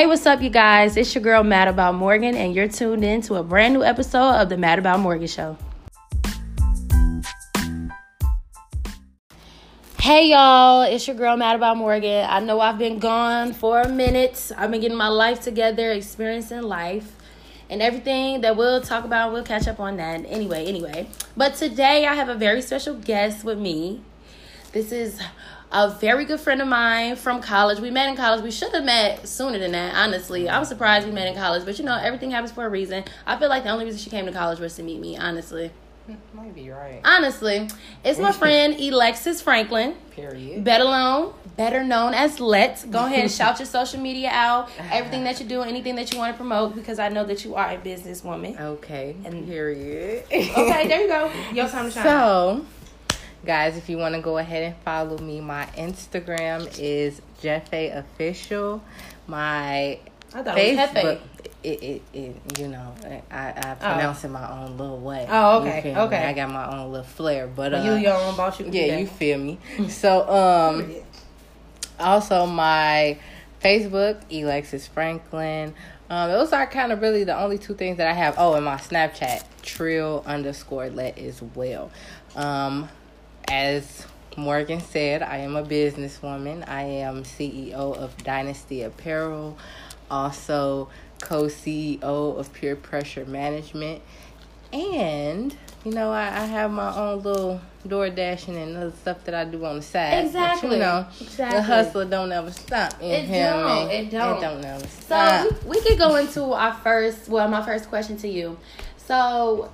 Hey, what's up, you guys? It's your girl, Mad About Morgan, and you're tuned in to a brand new episode of the Mad About Morgan Show. Hey, y'all. It's your girl, Mad About Morgan. I know I've been gone for a minute. I've been getting my life together, experiencing life, and everything that we'll talk about. We'll catch up on that anyway. But today, I have a very special guest with me. This is a very good friend of mine from college. We met in college. We should have met sooner than that, honestly. I'm surprised we met in college. But, you know, everything happens for a reason. I feel like the only reason she came to college was to meet me, honestly. Might be right. Honestly. It's my friend, Alexis Franklin. Period. Better known as Let. Go ahead and shout your social media out. Everything that you do, anything that you want to promote, because I know that you are a businesswoman. Okay. And period. Okay, there you go. Your time to shine. So, guys, if you want to go ahead and follow me, my Instagram is Jefe Official. My Facebook, you know, I pronounce it my own little way. Oh, okay, okay. I got my own little flair, but you your own boss. You can you feel me. So, also my Facebook, Alexis Franklin. Those are kind of really the only two things that I have. Oh, and my Snapchat, Trill_Let as well. As Morgan said, I am a businesswoman. I am CEO of Dynasty Apparel, also co-CEO of Peer Pressure Management. And, you know, I have my own little DoorDash and other stuff that I do on the side. Exactly. But, you know, the hustler don't ever stop. It don't ever stop. So, we could go into my first question to you. So,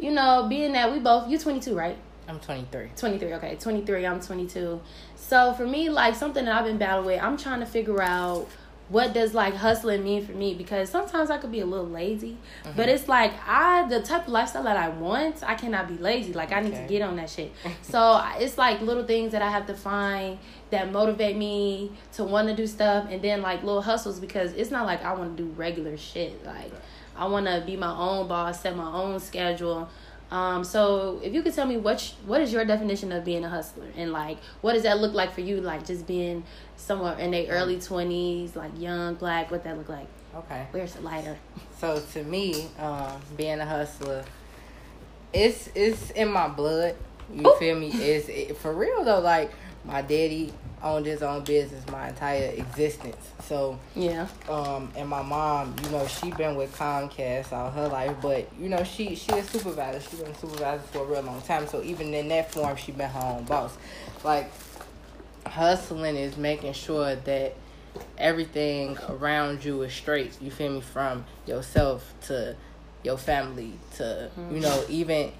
you know, being that you're 22, right? I'm 23. 23, okay. 23, I'm 22. So, for me, like, something that I've been battling with, I'm trying to figure out what does, like, hustling mean for me? Because sometimes I could be a little lazy. Mm-hmm. But it's like, the type of lifestyle that I want, I cannot be lazy. Like, I need to get on that shit. So, it's, like, little things that I have to find that motivate me to want to do stuff. And then, like, little hustles, because it's not like I want to do regular shit. Like, I want to be my own boss, set my own schedule. So if you could tell me what is your definition of being a hustler, and like what does that look like for you, like just being somewhere in their early 20s, like young Black, what that look like? Okay. Where's the lighter? So to me, being a hustler, it's in my blood. You feel me? It's for real though. Like my daddy owned his own business my entire existence. So yeah. And my mom, you know, she been with Comcast all her life, but you know, she a supervisor. She been a supervisor for a real long time. So even in that form, she been her own boss. Like hustling is making sure that everything around you is straight. You feel me? From yourself to your family to you know, even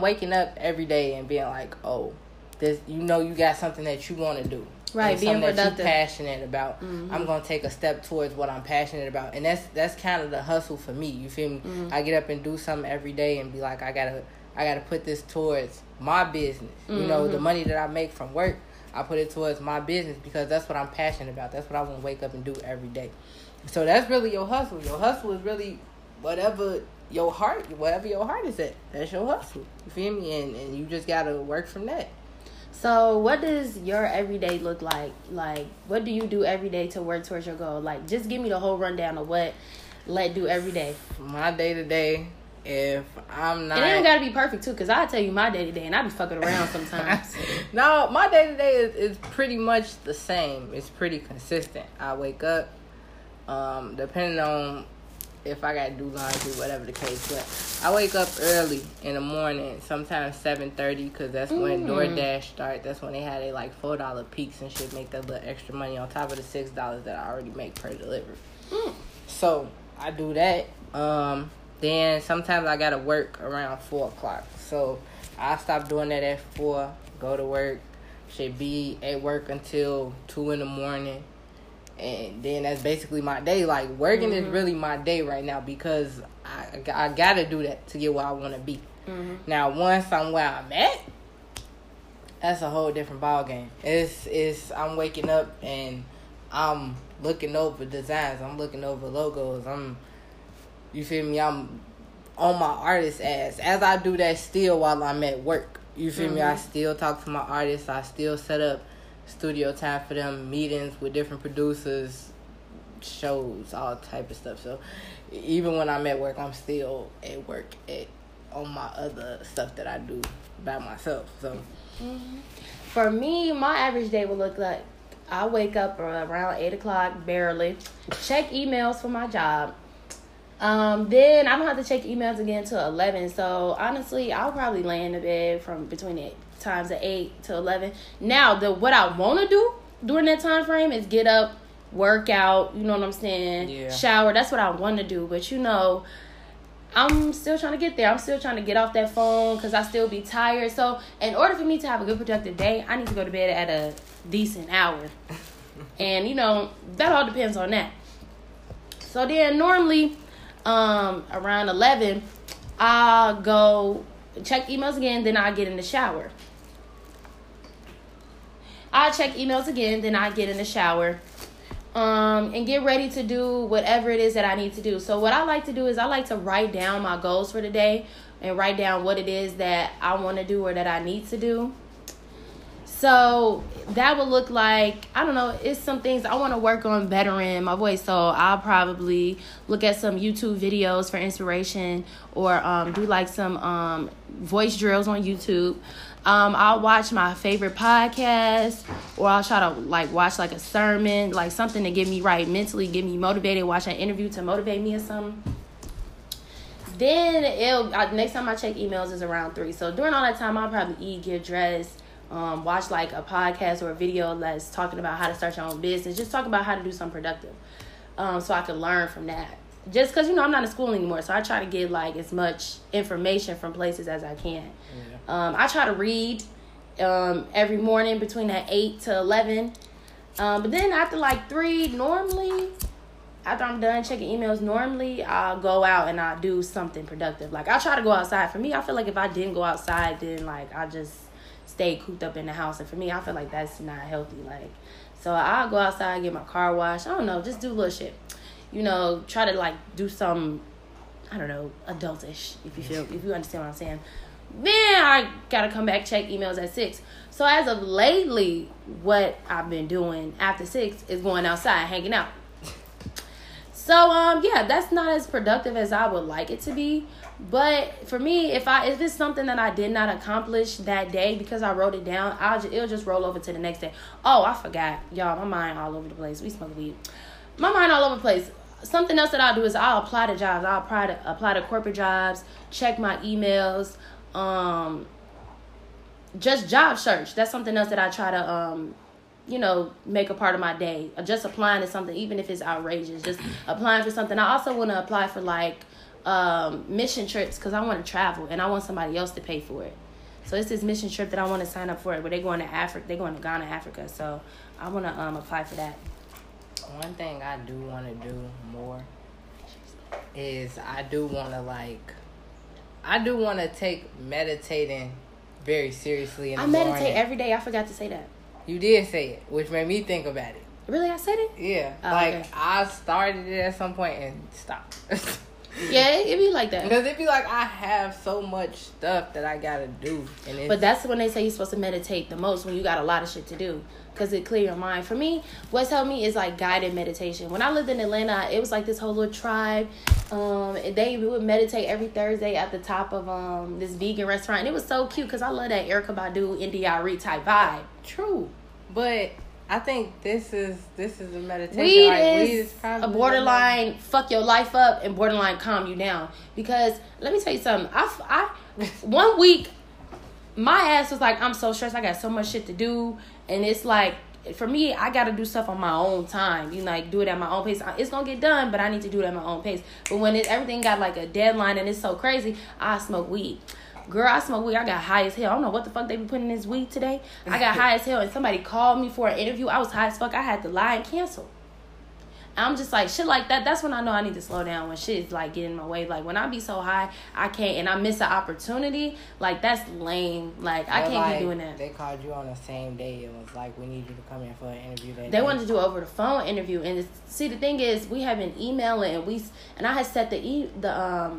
waking up every day and being like, oh. This, you know, you got something that you want to do. Right, being something productive. That you're passionate about. Mm-hmm. I'm going to take a step towards what I'm passionate about. And that's kind of the hustle for me, you feel me? Mm-hmm. I get up and do something every day and be like, I gotta put this towards my business. Mm-hmm. You know, the money that I make from work, I put it towards my business because that's what I'm passionate about. That's what I want to wake up and do every day. So that's really your hustle. Your hustle is really whatever your heart is at. That's your hustle, you feel me? And you just got to work from that. So, what does your everyday look like? Like, what do you do every day to work towards your goal? Like, just give me the whole rundown of what Let do every day. My day-to-day, if I'm not... And it don't got to be perfect, too, because I tell you my day-to-day, and I be fucking around sometimes. No, my day-to-day is pretty much the same. It's pretty consistent. I wake up, depending on if I got to do laundry, whatever the case. But I wake up early in the morning, sometimes 7:30, because that's when DoorDash start. That's when they had their, like, $4 peaks and shit, make that little extra money on top of the $6 that I already make per delivery. Mm. So, I do that. Then, sometimes I got to work around 4 o'clock. So, I stop doing that at 4, go to work. Should be at work until 2 in the morning. And then that's basically my day. Like, working is really my day right now because I got to do that to get where I want to be. Mm-hmm. Now, once I'm where I'm at, that's a whole different ballgame. I'm waking up and I'm looking over designs. I'm looking over logos. You feel me? I'm on my artist ass. As I do that still while I'm at work. You feel me? I still talk to my artists. I still set up studio time for them, meetings with different producers, shows, all type of stuff. So even when I'm at work, I'm still at work on my other stuff that I do by myself. So for me, my average day will look like I wake up around 8 o'clock, barely, check emails for my job. Then I don't have to check emails again till 11. So honestly, I'll probably lay in the bed from between the times of 8 to 11. Now, what I want to do during that time frame is get up, work out, you know what I'm saying? Yeah. Shower. That's what I want to do. But, you know, I'm still trying to get there. I'm still trying to get off that phone because I still be tired. So in order for me to have a good productive day, I need to go to bed at a decent hour. And, you know, that all depends on that. So then normally around 11, I'll go check emails again. Then I get in the shower. I check emails again. Then I get in the shower. And get ready to do whatever it is that I need to do. So what I like to do is I like to write down my goals for the day and write down what it is that I want to do or that I need to do. So that would look like, I don't know, it's some things I want to work on bettering my voice. So I'll probably look at some YouTube videos for inspiration or do like some voice drills on YouTube. I'll watch my favorite podcast, or I'll try to like watch like a sermon, like something to get me right mentally, get me motivated, watch an interview to motivate me or something. Then next time I check emails is around 3. So during all that time, I'll probably eat, get dressed, watch like a podcast or a video that's talking about how to start your own business, just talk about how to do something productive. So I can learn from that. Just because, you know, I'm not in school anymore, so I try to get, like, as much information from places as I can. Yeah. I try to read every morning between that 8 to 11. But then after, like, 3, normally, after I'm done checking emails, normally I'll go out and I'll do something productive. Like, I try to go outside. For me, I feel like if I didn't go outside, then, like, I just stay cooped up in the house. And for me, I feel like that's not healthy. Like, so I'll go outside, get my car washed. I don't know, just do little shit. You know, try to, like, do some, I don't know, adultish, if you understand what I'm saying. Then I got to come back, check emails at 6. So as of lately, what I've been doing after 6 is going outside, hanging out. So, yeah, that's not as productive as I would like it to be. But for me, if it's something that I did not accomplish that day because I wrote it down, it'll just roll over to the next day. Oh, I forgot. Y'all, my mind all over the place. We smoke weed. My mind all over the place. Something else that I'll do is I'll apply to jobs. I'll apply to corporate jobs, check my emails, just job search. That's something else that I try to, you know, make a part of my day. Just applying to something, even if it's outrageous, just applying for something. I also want to apply for, like, mission trips because I want to travel and I want somebody else to pay for it. So it's this mission trip that I want to sign up for where they're going to Africa. They're going to Ghana, Africa. So I want to apply for that. One thing I do want to do more is I do want to take meditating very seriously. I meditate every day. I forgot to say that. You did say it, which made me think about it. Really? I said it? Yeah. Oh, like, okay. I started it at some point and stopped. Yeah, it be like that. Because it be like I have so much stuff that I got to do. But that's when they say you're supposed to meditate the most, when you got a lot of shit to do. Because it clear your mind. For me, what's helped me is like guided meditation. When I lived in Atlanta, it was like this whole little tribe. We would meditate every Thursday at the top of this vegan restaurant. And it was so cute because I love that Erykah Badu, India Arie type vibe. True. But I think this is a meditation. Weed is a borderline fuck your life up and borderline calm you down. Because let me tell you something. I 1 week, my ass was like, I'm so stressed. I got so much shit to do. And it's like, for me, I got to do stuff on my own time. You like do it at my own pace. It's going to get done, but I need to do it at my own pace. But when everything got like a deadline and it's so crazy, I smoke weed. Girl, I smoke weed. I got high as hell. I don't know what the fuck they be putting in this weed today. I got high as hell and somebody called me for an interview. I was high as fuck. I had to lie and cancel. I'm just like, shit like that. That's when I know I need to slow down, when shit is like getting in my way. Like when I be so high, I can't, and I miss an opportunity. Like that's lame. Like I can't be doing that. They called you on the same day. It was like, we need you to come in for an interview. They wanted to do over the phone interview. And see, the thing is, we have been emailing and I had set the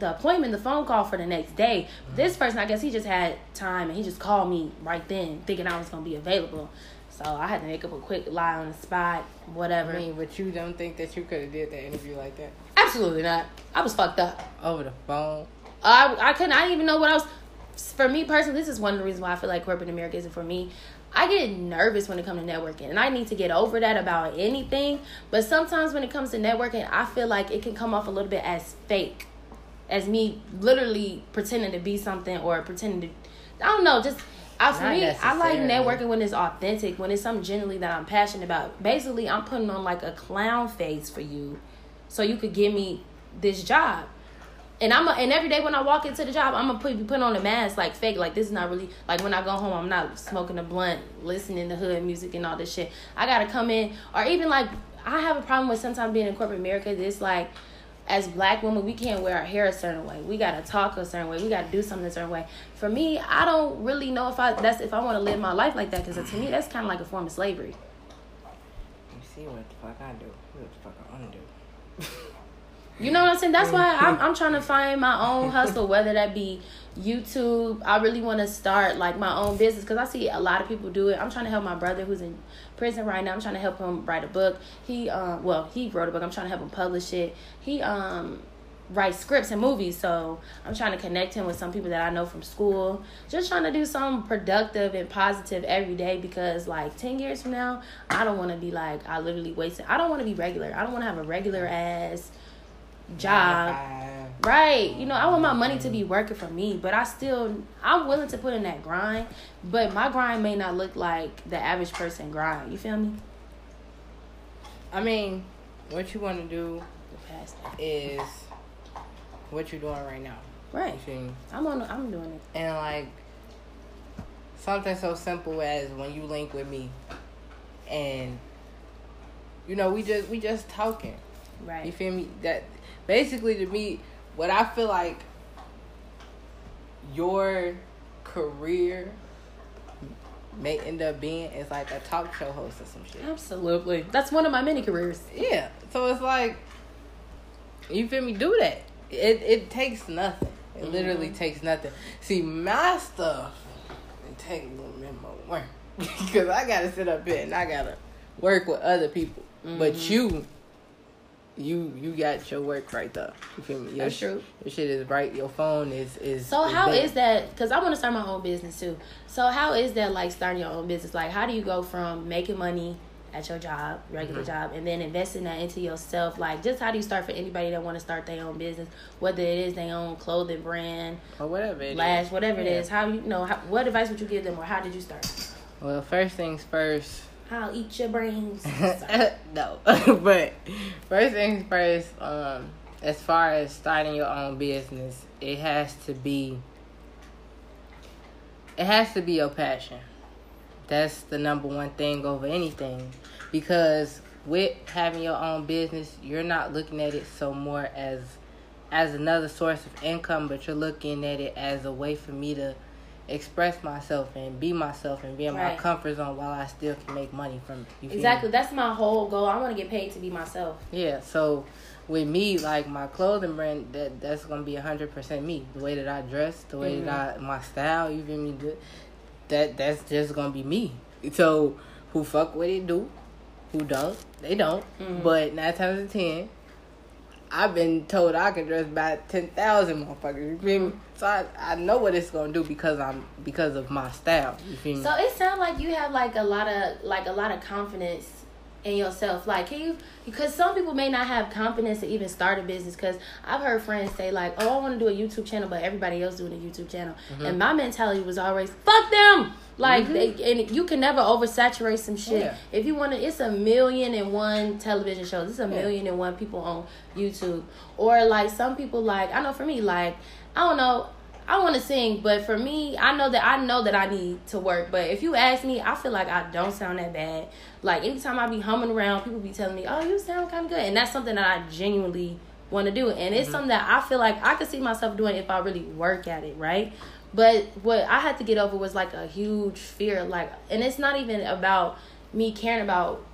appointment, the phone call for the next day. This person, I guess he just had time and he just called me right then thinking I was going to be available. So I had to make up a quick lie on the spot, whatever. I mean, but you don't think that you could have did that interview like that? Absolutely not. I was fucked up. Over the phone. I couldn't. I didn't even know what I was. For me personally, this is one of the reasons why I feel like corporate America isn't for me. I get nervous when it comes to networking, and I need to get over that about anything. But sometimes when it comes to networking, I feel like it can come off a little bit as fake, as me literally pretending to be something or pretending to, I don't know, just... For me, I like networking when it's authentic, when it's something genuinely that I'm passionate about. Basically, I'm putting on like a clown face for you so you could give me this job. And and every day when I walk into the job, I'm going to be putting on a mask, like fake, like this is not really, like when I go home, I'm not smoking a blunt, listening to hood music and all this shit. I got to come in, or even like, I have a problem with sometimes being in corporate America, it's like, as black women, we can't wear our hair a certain way. We got to talk a certain way. We got to do something a certain way. For me, I don't really know if I want to live my life like that, because to me, that's kind of like a form of slavery. You see what the fuck I do. What the fuck I undo. You know what I'm saying? That's why I'm trying to find my own hustle, whether that be YouTube. I really want to start like my own business because I see a lot of people do it. I'm trying to help my brother who's in prison right now. I'm trying to help him write a book. He wrote a book. I'm trying to help him publish it. He writes scripts and movies, so I'm trying to connect him with some people that I know from school. Just trying to do something productive and positive every day, because like 10 years from now, I don't want to be like I literally wasted. I don't want to be regular. I don't want to have a regular ass job. Right. You know, I want my money to be working for me, but I'm willing to put in that grind, but my grind may not look like the average person grind. You feel me? I mean, what you want to do is what you're doing right now. Right. I'm doing it. And like something so simple as when you link with me and, you know, we just talking. Right. You feel me? That basically to me, what I feel like your career may end up being is like a talk show host or some shit. Absolutely. That's one of my many careers. Yeah. So it's like, you feel me? Do that. It takes nothing. It literally takes nothing. See, my stuff, it takes a little bit more work. Because I got to sit up here and I got to work with other people. Mm-hmm. But you got your work right there. You feel me? That's true. Your shit is right. Your phone is. So how is that? Because I want to start my own business too. So how is that like starting your own business? Like how do you go from making money at your job, regular job, and then investing that into yourself? Like just how do you start for anybody that want to start their own business, whether it is their own clothing brand or whatever it is. Whatever it is. How what advice would you give them, or how did you start? Well, first things first. I'll eat your brains. No. But first things first, as far as starting your own business, it has to be your passion. That's the number one thing over anything. Because with having your own business, you're not looking at it so more as another source of income, but you're looking at it as a way for me to express myself and be myself and be in my comfort zone while I still can make money from it. Exactly. That's my whole goal. I want to get paid to be myself. Yeah. So with me, like my clothing brand, that's going to be 100% me. The way that I dress, the way that my style, you feel me? That's just going to be me. So who fuck with it do, who don't, they don't. Mm-hmm. But 9 times out of 10, I've been told I can dress by 10,000 motherfuckers. You feel me? So I know what it's gonna do because of my style. You feel me? So it sounds like you have like a lot of confidence in yourself. Like because some people may not have confidence to even start a business. Because I've heard friends say like, "Oh, I want to do a YouTube channel," but everybody else doing a YouTube channel. Mm-hmm. And my mentality was always, "Fuck them!" Like, and you can never oversaturate some shit. Yeah. If you want to, it's 1,000,001 television shows. It's 1,000,001 people on YouTube. Or, like, some people, like, I know for me, like, I don't know, I want to sing, but for me, I know that I need to work. But if you ask me, I feel like I don't sound that bad. Like, anytime I be humming around, people be telling me, oh, you sound kind of good. And that's something that I genuinely want to do. And it's something that I feel like I could see myself doing if I really work at it, right? But what I had to get over was, like, a huge fear. Like, and it's not even about me caring about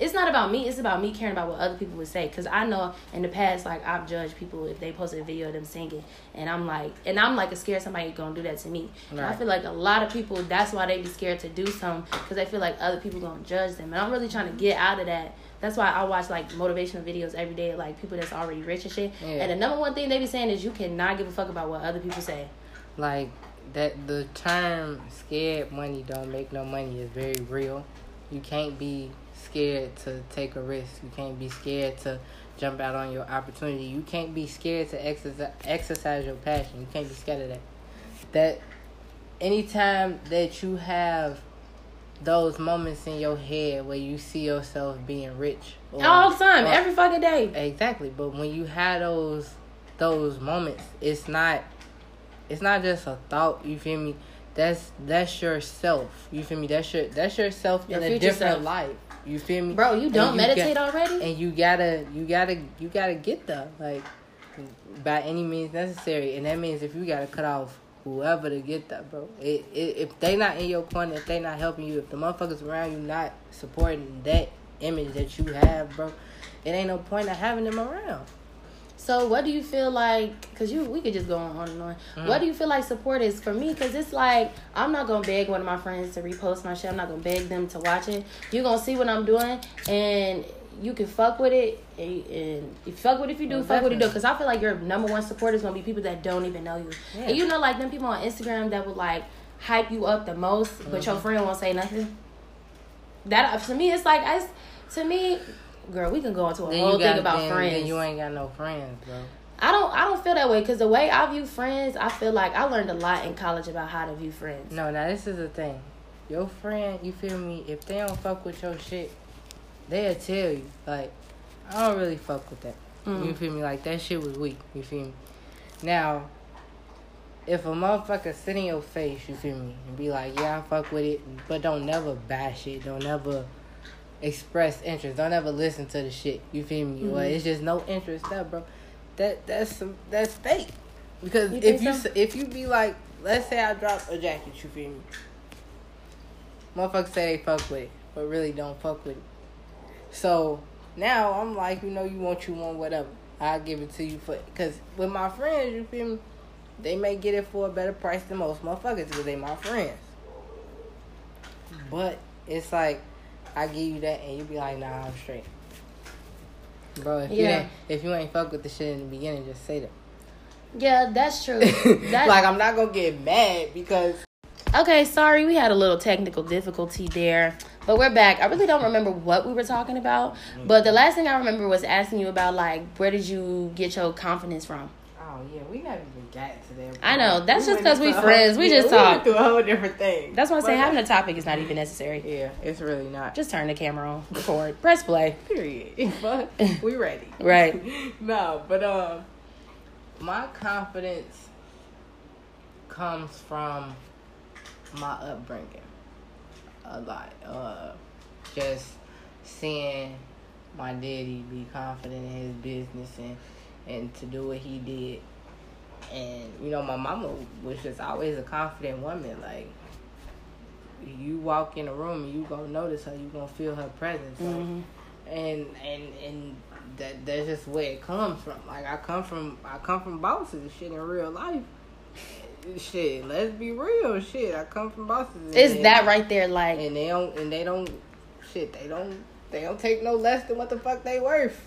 it's not about me. It's about me caring about what other people would say. Because I know in the past, like, I've judged people if they posted a video of them singing. And I'm scared somebody going to do that to me. Right. I feel like a lot of people, that's why they be scared to do something. Because they feel like other people going to judge them. And I'm really trying to get out of that. That's why I watch, like, motivational videos every day. Like, people that's already rich and shit. Yeah. And the number one thing they be saying is you cannot give a fuck about what other people say. Like, that the term scared money don't make no money is very real. You can't be scared to take a risk. You can't be scared to jump out on your opportunity. You can't be scared to exercise your passion. You can't be scared of that. That anytime that you have those moments in your head where you see yourself being rich. All the time, every fucking day. Exactly. But when you have those moments, it's not just a thought, you feel me? That's yourself. You feel me? That's yourself in a different life. You feel me? Bro, you don't meditate already? And you gotta get there, like, by any means necessary. And that means if you gotta cut off whoever to get there, bro. If they not in your corner, if they not helping you, if the motherfuckers around you not supporting that image that you have, bro, it ain't no point of having them around. So what do you feel like, because we could just go on and on. Mm. What do you feel like support is for me? Because it's like, I'm not going to beg one of my friends to repost my shit. I'm not going to beg them to watch it. You're going to see what I'm doing, and you can fuck with it. And you fuck with it if you do, fuck with it if you do. Because I feel like your number one support is going to be people that don't even know you. Yeah. And you know, like, them people on Instagram that would, like, hype you up the most, mm-hmm. but your friend won't say nothing. That, to me, it's like, girl, we can go into a whole thing about friends. Then you ain't got no friends, bro. I don't feel that way, because the way I view friends, I feel like I learned a lot in college about how to view friends. No, now this is the thing. Your friend, you feel me, if they don't fuck with your shit, they'll tell you. Like, I don't really fuck with that. Mm. You feel me? Like, that shit was weak. You feel me? Now, if a motherfucker sit in your face, you feel me, and be like, yeah, I fuck with it, but don't never bash it. Don't never express interest. Don't ever listen to the shit. You feel me? Mm-hmm. Well, it's just no interest there, bro. That's fake. Because if you be like, let's say I drop a jacket, you feel me? Motherfuckers say they fuck with it, but really don't fuck with it. So now I'm like, you know, you want whatever. I'll give it to you for, because with my friends, you feel me? They may get it for a better price than most motherfuckers because they my friends. But it's like, I give you that and you be like, nah, I'm straight. Bro, if you ain't fuck with the shit in the beginning, just say that. Yeah, that's true. Like, I'm not gonna get mad because... Okay, sorry, we had a little technical difficulty there. But we're back. I really don't remember what we were talking about. But the last thing I remember was asking you about, like, where did you get your confidence from? Oh, yeah, we haven't even gotten to that. I know. That's just because we friends. We just talk. We went through a whole different thing. That's why I say having a topic is not even necessary. Yeah, it's really not. Just turn the camera on. Record. Press play. Period. But we ready. Right. No, but my confidence comes from my upbringing a lot. Just seeing my daddy be confident in his business and to do what he did. And, you know, my mama was just always a confident woman. Like, you walk in a room and you gonna notice her, you gonna feel her presence. Like, mm-hmm. And that's just where it comes from. Like, I come from bosses and shit in real life. Shit, let's be real. Shit, I come from bosses. It's that right there, like. And they don't take no less than what the fuck they worth.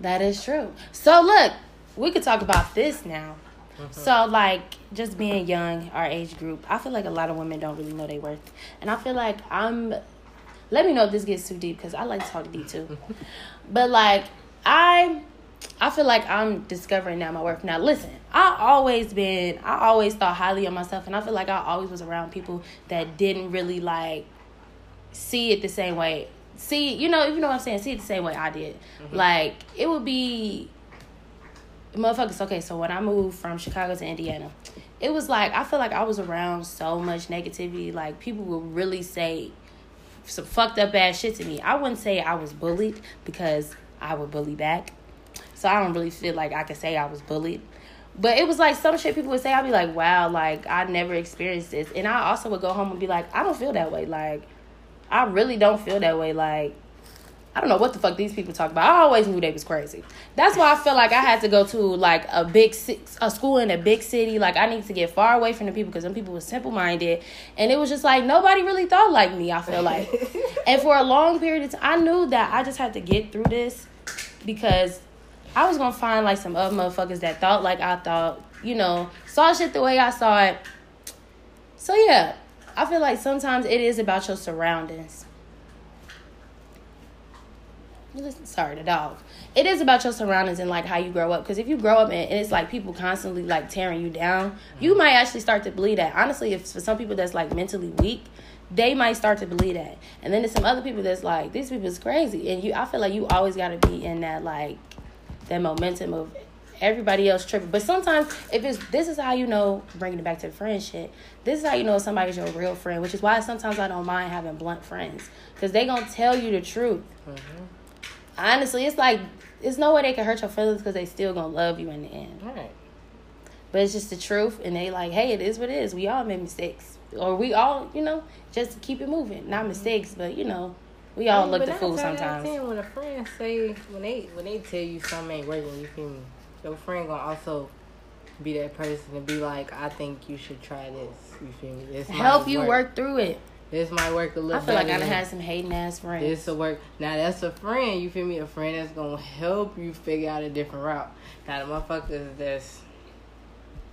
That is true. So, look, we could talk about this now. Mm-hmm. So, like, just being young, our age group, I feel like a lot of women don't really know their worth. And I feel like let me know if this gets too deep, because I like to talk deep, too. But, like, I feel like I'm discovering now my worth. Now, listen, I always thought highly of myself. And I feel like I always was around people that didn't really, like, see it the same way. See, you know what I'm saying? See it the same way I did. Mm-hmm. Like, it would be... Motherfuckers, okay, so when I moved from Chicago to Indiana, it was like, I feel like I was around so much negativity. Like, people would really say some fucked up ass shit to me. I wouldn't say I was bullied because I would bully back. So I don't really feel like I could say I was bullied. But it was like some shit people would say, I'd be like, wow, like, I never experienced this. And I also would go home and be like, I don't feel that way. Like... I really don't feel that way. Like, I don't know what the fuck these people talk about. I always knew they was crazy. That's why I feel like I had to go to, like, a school in a big city. Like, I need to get far away from the people because them people were simple-minded. And it was just like, nobody really thought like me, I feel like. And for a long period of time, I knew that I just had to get through this because I was going to find, like, some other motherfuckers that thought like I thought, you know, saw shit the way I saw it. So, yeah, I feel like sometimes it is about your surroundings. Sorry, the dog. It is about your surroundings and, like, how you grow up. Because if you grow up and it's, like, people constantly, like, tearing you down, you might actually start to believe that. Honestly, if for some people that's, like, mentally weak, they might start to believe that. And then there's some other people that's, like, these people is crazy. And I feel like you always got to be in that, like, that momentum of everybody else tripping. But sometimes, if it's this is how you know, bringing it back to the friend shit, this is how you know somebody's your real friend, which is why sometimes I don't mind having blunt friends. Because they going to tell you the truth. Mm-hmm. Honestly, it's like, it's no way they can hurt your feelings because they still gonna love you in the end. Right. But it's just the truth, and they like, hey, it is what it is. We all made mistakes. Or we all, you know, just keep it moving. Not mistakes, but, you know, we all look the fool sometimes. When a friend say, when they tell you something ain't working, you feel me, your friend gonna also be that person and be like, I think you should try this. You feel me? This help you work through it. This might work a little bit. I feel like I done had some hating ass friends. This will work. Now, that's a friend, you feel me? A friend that's going to help you figure out a different route. Now, the motherfuckers that's,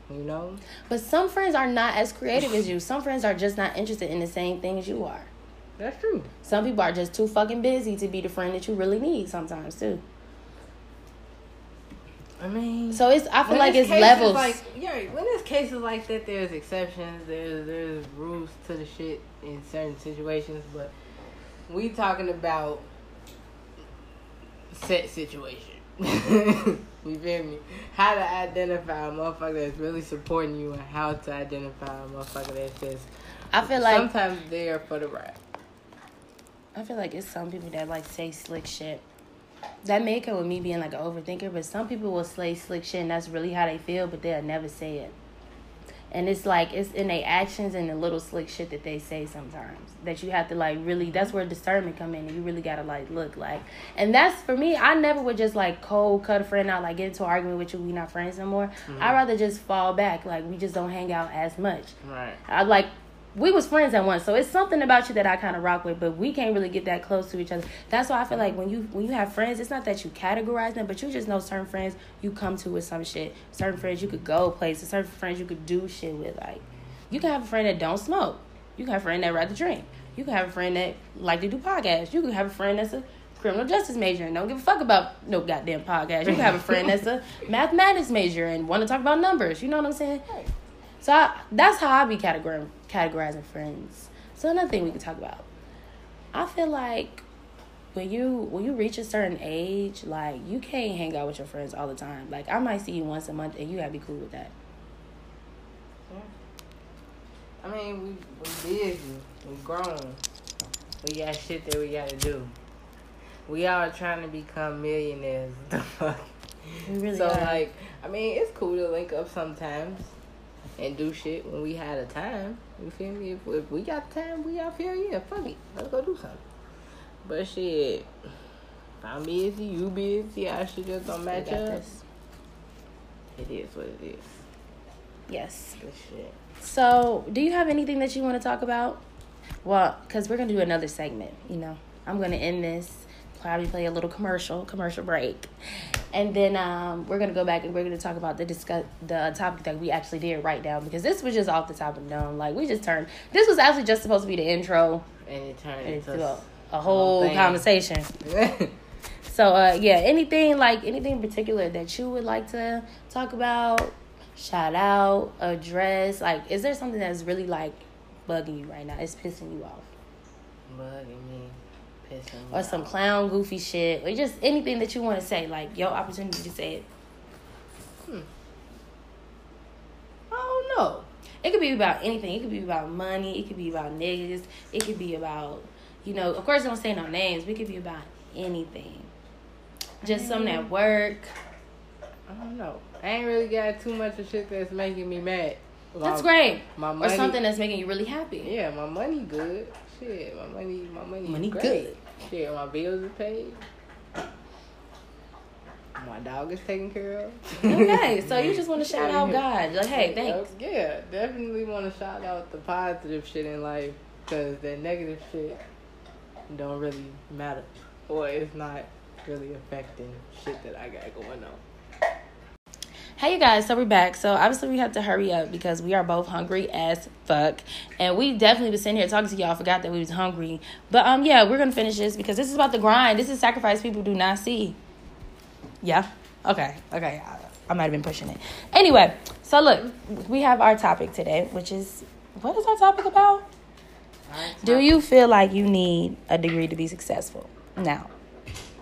you know. But some friends are not as creative as you. Some friends are just not interested in the same things you are. That's true. Some people are just too fucking busy to be the friend that you really need sometimes, too. I mean, so it's. I feel like it's levels. Like, yeah, when there's cases like that, there's exceptions. There's rules to the shit in certain situations, but we talking about set situation. You feel me? How to identify a motherfucker that's really supporting you, and how to identify a motherfucker that's just. I feel like sometimes they are for the ride. I feel like it's some people that like say slick shit. That may come with me being like an overthinker, but some people will say slick shit and that's really how they feel, but they'll never say it. And it's like, it's in their actions and the little slick shit that they say sometimes that you have to like really, that's where discernment come in and you really got to like look like. And that's for me, I never would just like cold cut a friend out, like get into an argument with you, we not friends no more. Mm-hmm. I'd rather just fall back, like we just don't hang out as much. Right. I like, we was friends at once, so it's something about you that I kind of rock with, but we can't really get that close to each other. That's why I feel like when you have friends, it's not that you categorize them, but you just know certain friends you come to with some shit. Certain friends you could go places. Certain friends you could do shit with. Like, you can have a friend that don't smoke. You can have a friend that rather drink. You can have a friend that like to do podcasts. You can have a friend that's a criminal justice major and don't give a fuck about no goddamn podcast. You can have a friend that's a mathematics major and want to talk about numbers. You know what I'm saying? So that's how I be categorizing friends. So another thing we can talk about. I feel like when you reach a certain age, like you can't hang out with your friends all the time. Like I might see you once a month, and you gotta be cool with that. Yeah. I mean, we busy, we grown, we got shit that we gotta do. We all trying to become millionaires. The fuck. We really so are. Like, I mean, it's cool to link up sometimes. And do shit when we had a time. You feel me? If we got time, we out here, yeah, fuck it. Let's go do something. But shit, if I'm busy, you busy, I should just don't match up. It is what it is. Yes. Good shit. So, do you have anything that you want to talk about? Well, because we're going to do another segment, you know. I'm going to end this. Probably play a little commercial break. And then we're going to go back and we're going to talk about the topic that we actually did write down. Because this was just off the top of the dome. Like, we just turned. This was actually just supposed to be the intro. And it turned into a whole conversation. So, yeah, anything in particular that you would like to talk about, shout out, address. Like, is there something that's really, like, bugging you right now? It's pissing you off. Bugging me. Or some clown goofy shit, or just anything that you want to say, like your opportunity to say it. I don't know. It could be about anything. It could be about money. It could be about niggas. It could be about, you know, of course don't say no names. But it could be about anything. Just something at work. I don't know. I ain't really got too much of shit that's making me mad. That's great. My money, or something that's making you really happy. Yeah, my money good. Shit, my money great. Money good. Shit, my bills are paid. My dog is taken care of. Okay, so you just want to shout out God. Like, hey, thanks. Yeah, definitely want to shout out the positive shit in life, because the negative shit don't really matter, or it's not really affecting shit that I got going on. Hey, you guys, so we're back. So obviously we have to hurry up because we are both hungry as fuck, and we definitely been sitting here talking to y'all, forgot that we was hungry. But yeah, we're gonna finish this because this is about the grind. This is sacrifice people do not see. Yeah. Okay. I might have been pushing it. Anyway, so look, we have our topic today, which is, what is our topic about? Do you feel like you need a degree to be successful? Now,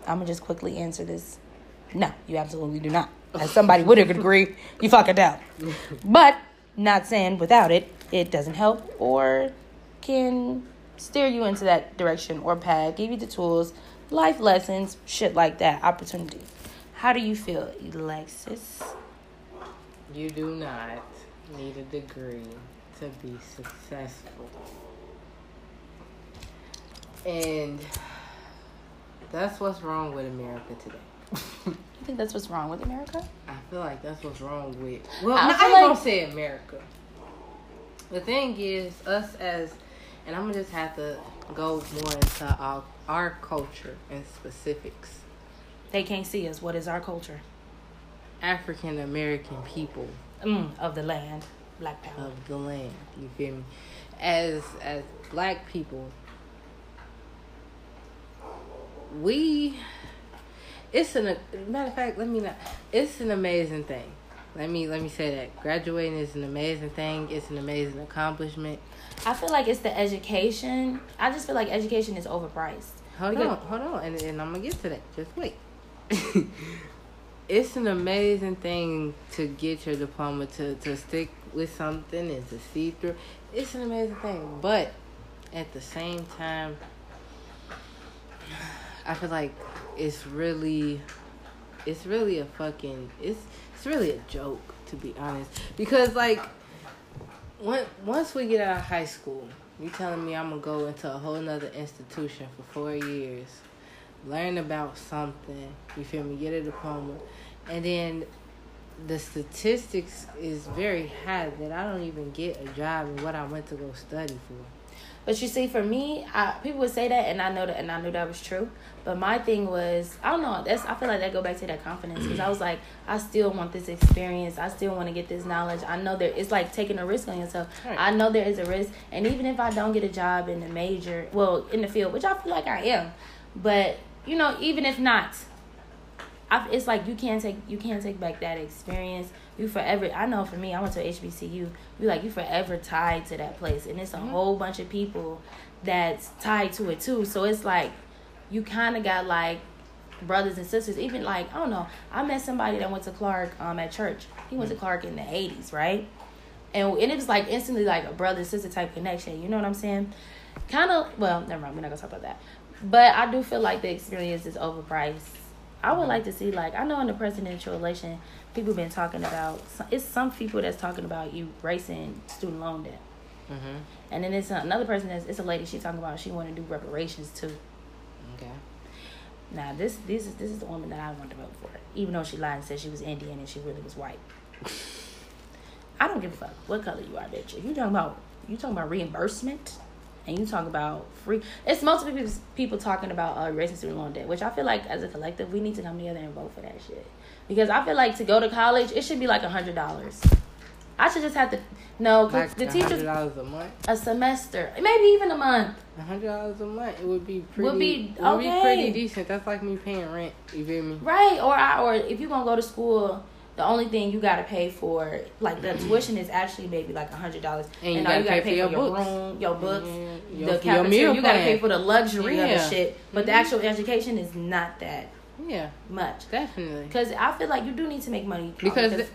I'm going to just quickly answer this. No, you absolutely do not. As somebody with a degree, you fucking don't. But not saying without it, it doesn't help or can steer you into that direction or path, give you the tools, life lessons, shit like that, opportunities. How do you feel, Alexis? You do not need a degree to be successful. And that's what's wrong with America today. You think that's what's wrong with America? I feel like that's what's wrong with... Well, I ain't going to say America. The thing is, us as... And I'm going to just have to go more into our culture and specifics. They can't see us. What is our culture? African American people. Of the land. Black power. Of the land. You feel me? As black people, it's an amazing thing. Let me say that. Graduating is an amazing thing. It's an amazing accomplishment. I feel like it's the education. I just feel like education is overpriced. Hold on. And I'm going to get to that. Just wait. It's an amazing thing to get your diploma, to stick with something and to see through. It's an amazing thing, but at the same time, I feel like it's really a fucking it's really a joke, to be honest. Because like once we get out of high school, you telling me I'm gonna go into a whole nother institution for 4 years. Learn about something, you feel me, get a diploma, and then the statistics is very high that I don't even get a job in what I went to go study for. But you see, for me, people would say that, and I know that, and I knew that was true. But my thing was, I don't know. I feel like that go back to that confidence, because I was like, I still want this experience. I still want to get this knowledge. I know it's like taking a risk on yourself. Right. I know there is a risk, and even if I don't get a job in the major, well, in the field, which I feel like I am, but. You know, even if not, it's like you can't take back that experience. You forever. I know for me, I went to HBCU. You like you forever tied to that place, and it's a whole bunch of people that's tied to it too. So it's like you kind of got like brothers and sisters. Even like I don't know. I met somebody that went to Clark at church. He went to Clark in the 80s, right? And it was like instantly like a brother sister type connection. You know what I'm saying? Kind of. Well, never mind. We're not gonna talk about that. But I do feel like the experience is overpriced. I would like to see, like, I know in the presidential election, people been talking about, it's some people that's talking about erasing student loan debt. Mm-hmm. And then it's another person, it's a lady, she's talking about she want to do reparations, too. Okay. Now, this is the woman that I want to vote for, even though she lied and said she was Indian and she really was white. I don't give a fuck what color you are, bitch. If you talking about reimbursement... And you talk about free... It's multiple people talking about erasing student loan debt, which I feel like, as a collective, we need to come together and vote for that shit. Because I feel like to go to college, it should be like $100. I should just have to... No, like the teachers... $100 a month? A semester. Maybe even a month. $100 a month. It would be pretty... Would be pretty decent. That's like me paying rent. You feel me? Right. Or if you're going to go to school... The only thing you gotta pay for, like the tuition, is actually maybe like $100, and all you gotta pay for your books, the cafeteria. You gotta pay for the luxury of the shit, but the actual education is not that much. Definitely, because I feel like you do need to make money for college.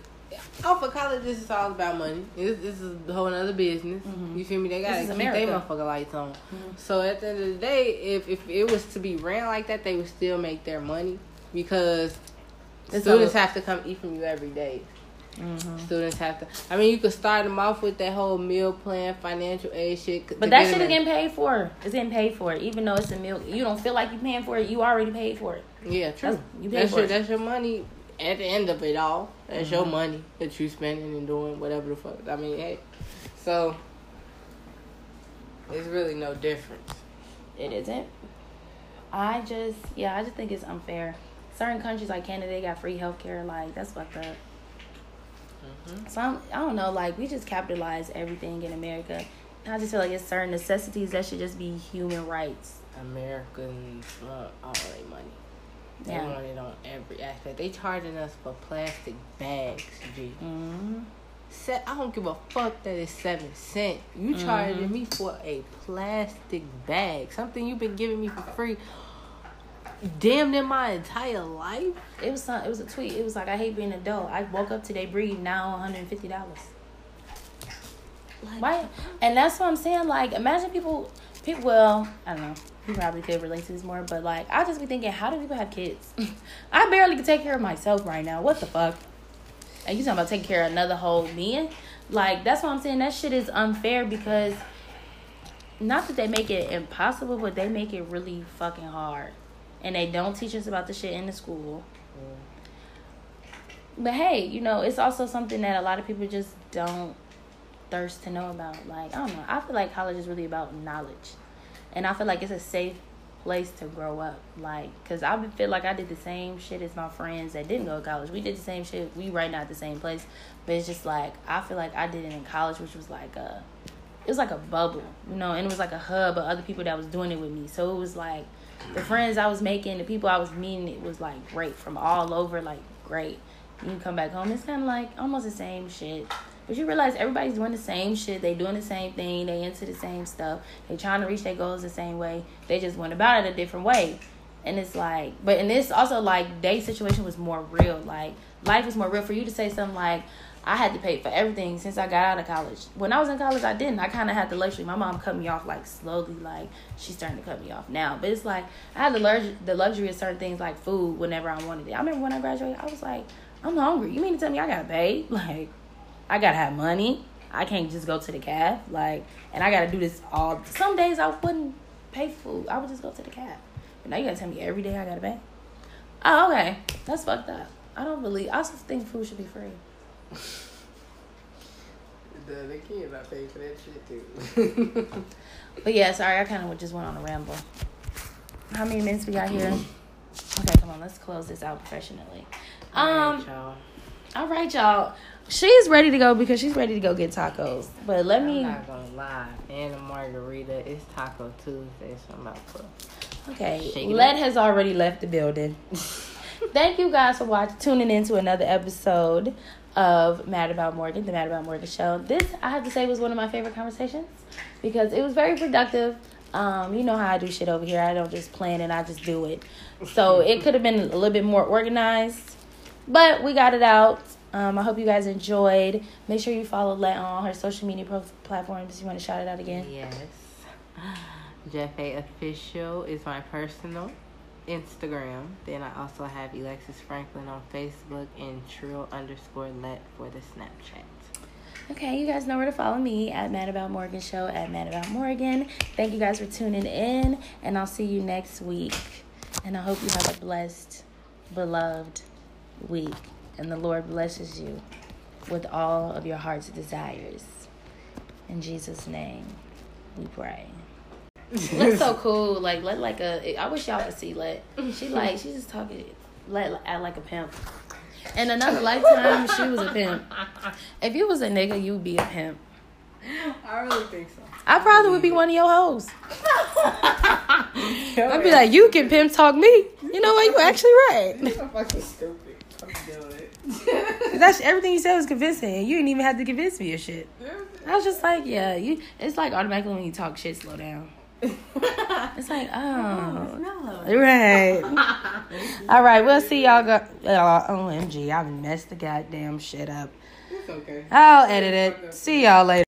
This is all about money. This is a whole other business. Mm-hmm. You feel me? They gotta keep their motherfucking lights on. Mm-hmm. So at the end of the day, if it was to be ran like that, they would still make their money because. Students have to come eat from you every day. Mm-hmm. Students have to. I mean, you could start them off with that whole meal plan, financial aid shit. But that shit is getting paid for. It's getting paid for. Even though it's a meal, you don't feel like you're paying for it. You already paid for it. Yeah, true. That's your money. At the end of it all, that's mm-hmm. your money that you spending and doing whatever the fuck. I mean, hey, so it's really no difference. It isn't. I just think it's unfair. Certain countries like Canada, they got free healthcare. Like, that's fucked up. Mm-hmm. So I don't know. Like, we just capitalize everything in America. And I just feel like it's certain necessities that should just be human rights. Americans love all their money. They want it on every aspect. They charging us for plastic bags, G. Mm-hmm. I don't give a fuck that it's 7 cents. You charging mm-hmm. me for a plastic bag, something you've been giving me for free. Damn near my entire life. It was a tweet. It was like, I hate being an adult. I woke up today breathing, now $150. Like, why? And that's what I'm saying. Like, imagine people. Well, I don't know. You probably could relate to this more, but like, I just be thinking, how do people have kids? I barely can take care of myself right now. What the fuck? And you talking about taking care of another whole man? Like, that's what I'm saying. That shit is unfair because not that they make it impossible, but they make it really fucking hard. And they don't teach us about the shit in the school. Yeah. But hey, you know, it's also something that a lot of people just don't thirst to know about. Like, I don't know. I feel like college is really about knowledge. And I feel like it's a safe place to grow up. Like, because I feel like I did the same shit as my friends that didn't go to college. We did the same shit. We right now at the same place. But it's just like, I feel like I did it in college, which was like a bubble, you know. And it was like a hub of other people that was doing it with me. So it was like, the friends I was making, the people I was meeting, it was like great from all over, like great. You come back home, it's kind of like almost the same shit. But you realize everybody's doing the same shit. They doing the same thing. They into the same stuff. They trying to reach their goals the same way. They just went about it a different way. And it's like, but in this also like their situation was more real. Like life was more real for you to say something like, I had to pay for everything since I got out of college. When I was in college, I didn't. I kind of had the luxury. My mom cut me off, like, slowly. Like, she's starting to cut me off now. But it's like, I had the luxury of certain things like food whenever I wanted it. I remember when I graduated, I was like, I'm hungry. You mean to tell me I got to pay? Like, I got to have money. I can't just go to the cab. Like, and I got to do this all. Some days I wouldn't pay food. I would just go to the cab. But now you got to tell me every day I got to pay? Oh, okay. That's fucked up. I also think food should be free. The kid not paying for that shit too. But yeah, sorry, I kind of just went on a ramble. How many minutes we got here? Okay, come on, let's close this out professionally. Alright, y'all. She's ready to go because she's ready to go get tacos. But I'm not gonna lie, and a margarita. It's Taco Tuesday, so I'm about to. Okay, Let has already left the building. Thank you guys for tuning in to another episode of Mad About Morgan, the Mad About Morgan show. This, I have to say, was one of my favorite conversations because it was very productive. You know how I do shit over here. I don't just plan it, I just do it. So it could have been a little bit more organized, but we got it out. I hope you guys enjoyed. Make sure you follow Let on all her social media platforms. You want to shout it out again? Yes. Jefe Official is my personal Instagram. Then I also have Alexis Franklin on Facebook and Trill_Let for the Snapchat. Okay, you guys know where to follow me at Mad About Morgan Show at Mad About Morgan. Thank you guys for tuning in, and I'll see you next week. And I hope you have a blessed, beloved week, and the Lord blesses you with all of your heart's desires. In Jesus' name, we pray. Let's so cool. Like, Let like a. I wish y'all could see Let. She just talking. Let act like a pimp. In another lifetime, she was a pimp. If you was a nigga, you'd be a pimp. I really think so. I probably would be one of your hoes. I'd be like, you can pimp talk me. You know what? You actually right. You're fucking stupid. I'm doing it. That's everything you said was convincing. You didn't even have to convince me of shit. I was just like, yeah, you. It's like automatically when you talk shit, slow down. It's like, oh no. Right. Alright, we'll see y'all go. OMG, I messed the goddamn shit up. It's okay. I'll edit it. See y'all later.